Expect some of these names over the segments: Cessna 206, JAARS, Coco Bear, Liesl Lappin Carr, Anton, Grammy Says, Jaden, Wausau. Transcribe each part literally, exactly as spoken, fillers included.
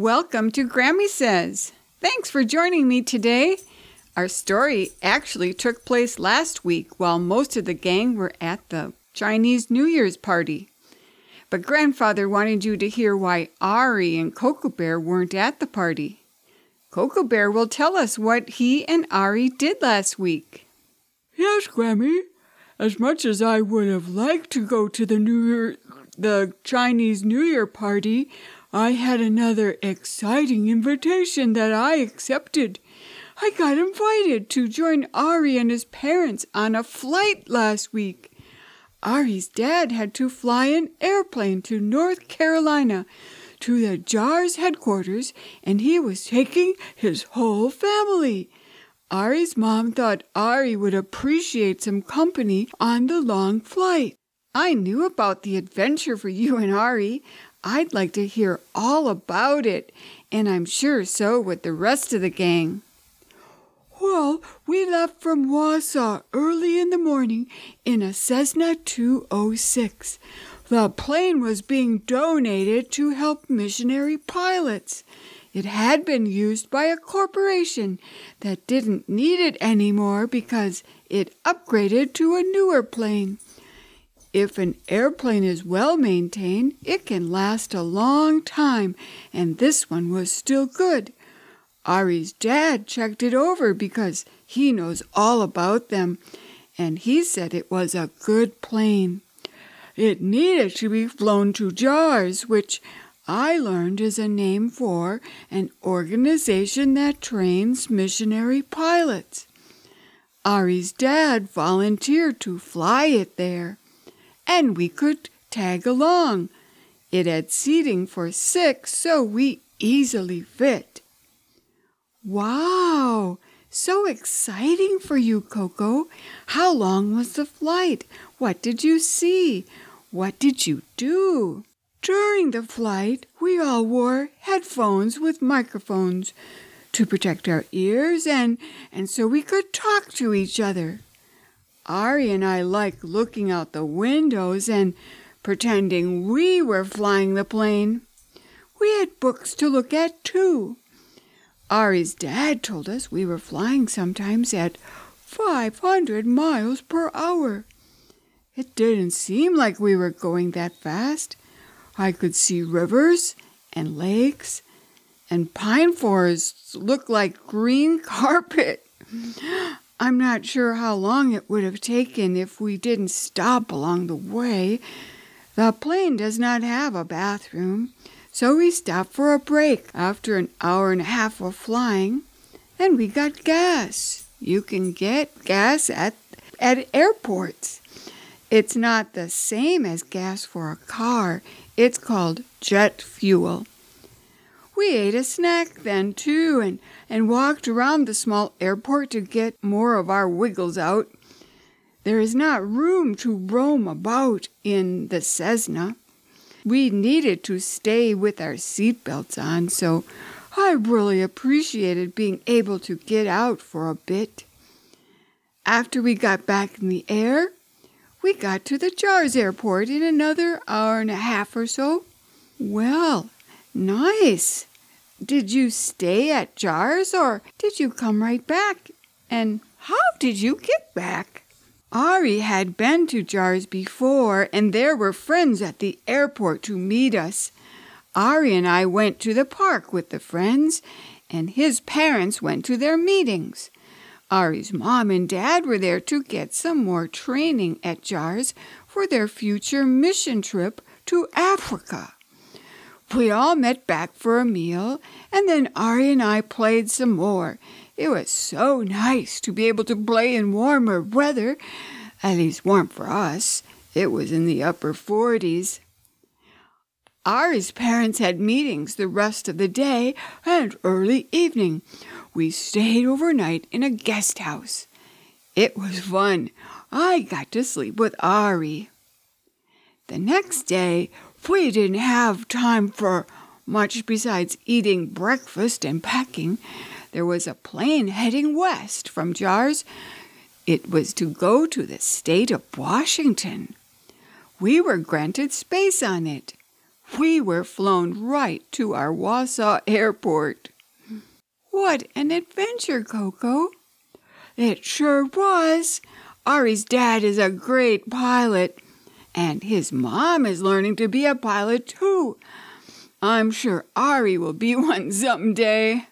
Welcome to Grammy Says. Thanks for joining me today. Our story actually took place last week while most of the gang were at the Chinese New Year's party. But Grandfather wanted you to hear why Ari and Coco Bear weren't at the party. Coco Bear will tell us what he and Ari did last week. Yes, Grammy. As much as I would have liked to go to the New Year, the Chinese New Year party, I had another exciting invitation that I accepted. I got invited to join Ari and his parents on a flight last week. Ari's dad had to fly an airplane to North Carolina, to the JAARS headquarters, and he was taking his whole family. Ari's mom thought Ari would appreciate some company on the long flight. I knew about the adventure for you and Ari. I'd like to hear all about it, and I'm sure so would the rest of the gang. Well, we left from Wausau early in the morning in a Cessna two oh six. The plane was being donated to help missionary pilots. It had been used by a corporation that didn't need it anymore because it upgraded to a newer plane. If an airplane is well maintained, it can last a long time, and this one was still good. Ari's dad checked it over because he knows all about them, and he said it was a good plane. It needed to be flown to JAARS, which I learned is a name for an organization that trains missionary pilots. Ari's dad volunteered to fly it there, and we could tag along. It had seating for six, so we easily fit. Wow! So exciting for you, Coco. How long was the flight? What did you see? What did you do? During the flight, we all wore headphones with microphones to protect our ears and, and so we could talk to each other. Ari and I liked looking out the windows and pretending we were flying the plane. We had books to look at, too. Ari's dad told us we were flying sometimes at five hundred miles per hour. It didn't seem like we were going that fast. I could see rivers and lakes, and pine forests looked like green carpet. I'm not sure how long it would have taken if we didn't stop along the way. The plane does not have a bathroom, so we stopped for a break after an hour and a half of flying, and we got gas. You can get gas at, at airports. It's not the same as gas for a car. It's called jet fuel. We ate a snack then, too, and, and walked around the small airport to get more of our wiggles out. There is not room to roam about in the Cessna. We needed to stay with our seatbelts on, so I really appreciated being able to get out for a bit. After we got back in the air, we got to the JAARS airport in another hour and a half or so. Well, nice. Did you stay at JAARS or did you come right back? And how did you get back? Ari had been to JAARS before, and there were friends at the airport to meet us. Ari and I went to the park with the friends, and his parents went to their meetings. Ari's mom and dad were there to get some more training at JAARS for their future mission trip to Africa. We all met back for a meal, and then Ari and I played some more. It was so nice to be able to play in warmer weather, at least warm for us. It was in the upper forties. Ari's parents had meetings the rest of the day and early evening. We stayed overnight in a guest house. It was fun. I got to sleep with Ari. The next day, we didn't have time for much besides eating breakfast and packing. There was a plane heading west from JAARS. It was to go to the state of Washington. We were granted space on it. We were flown right to our Wausau airport. What an adventure, Coco! It sure was. Ari's dad is a great pilot, and his mom is learning to be a pilot, too. I'm sure Ari will be one someday.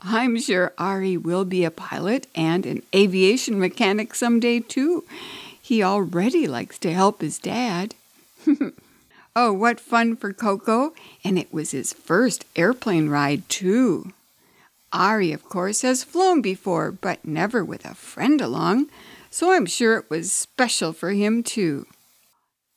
I'm sure Ari will be a pilot and an aviation mechanic someday, too. He already likes to help his dad. Oh, what fun for Coco! And it was his first airplane ride, too. Ari, of course, has flown before, but never with a friend along, so I'm sure it was special for him, too.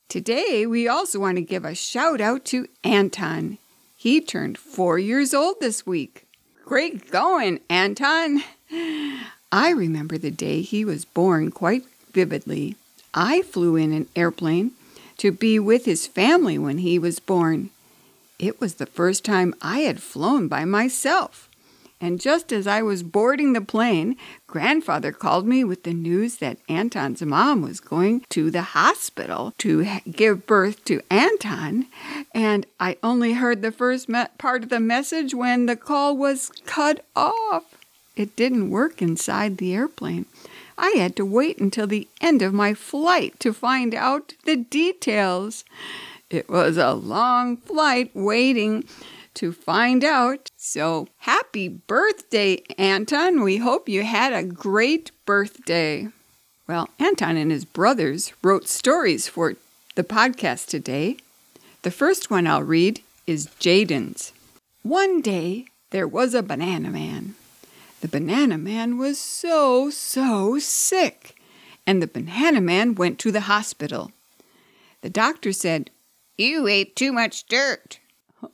Today, we also want to give a shout-out to Anton. He turned four years old this week. Great going, Anton! I remember the day he was born quite vividly. I flew in an airplane to be with his family when he was born. It was the first time I had flown by myself. And just as I was boarding the plane, Grandfather called me with the news that Anton's mom was going to the hospital to give birth to Anton, and I only heard the first part of the message when the call was cut off. It didn't work inside the airplane. I had to wait until the end of my flight to find out the details. It was a long flight waiting to find out. So, happy birthday, Anton. We hope you had a great birthday. Well, Anton and his brothers wrote stories for the podcast today. The first one I'll read is Jaden's. One day, there was a banana man. The banana man was so, so sick, and the banana man went to the hospital. The doctor said, "You ate too much dirt."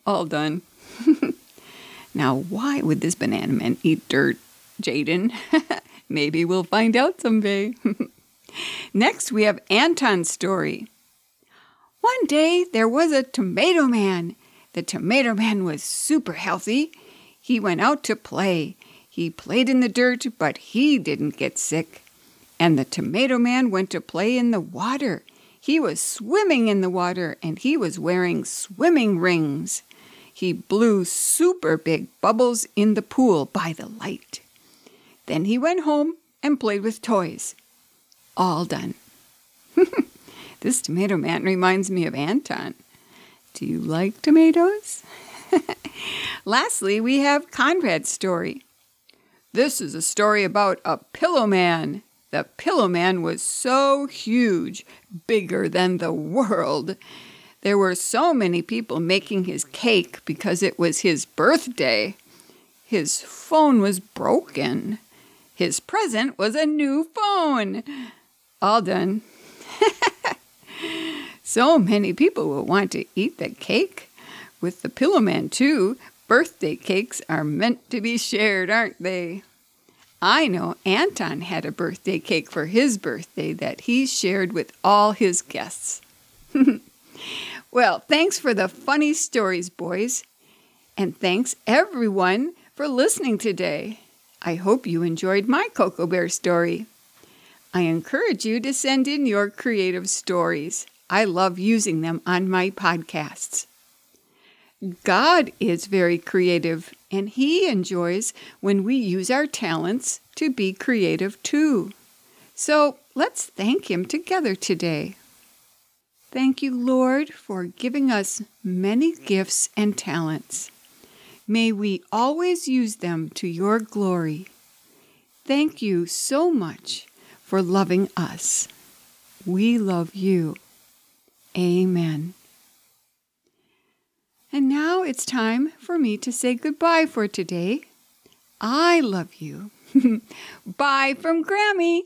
All done. Now, why would this banana man eat dirt, Jaden? Maybe we'll find out someday. Next, we have Anton's story. One day, there was a tomato man. The tomato man was super healthy. He went out to play. He played in the dirt, but he didn't get sick. And the tomato man went to play in the water. He was swimming in the water, and he was wearing swimming rings. He blew super big bubbles in the pool by the light. Then he went home and played with toys. All done. This tomato man reminds me of Anton. Do you like tomatoes? Lastly, we have Conrad's story. This is a story about a pillow man. The pillow man was so huge, bigger than the world. There were so many people making his cake because it was his birthday. His phone was broken. His present was a new phone. All done. So many people will want to eat the cake. With the pillow man, too, birthday cakes are meant to be shared, aren't they? I know Anton had a birthday cake for his birthday that he shared with all his guests. Well, thanks for the funny stories, boys. And thanks, everyone, for listening today. I hope you enjoyed my Coco Bear story. I encourage you to send in your creative stories. I love using them on my podcasts. God is very creative, and He enjoys when we use our talents to be creative, too. So let's thank Him together today. Thank you, Lord, for giving us many gifts and talents. May we always use them to your glory. Thank you so much for loving us. We love you. Amen. And now it's time for me to say goodbye for today. I love you. Bye from Grammy.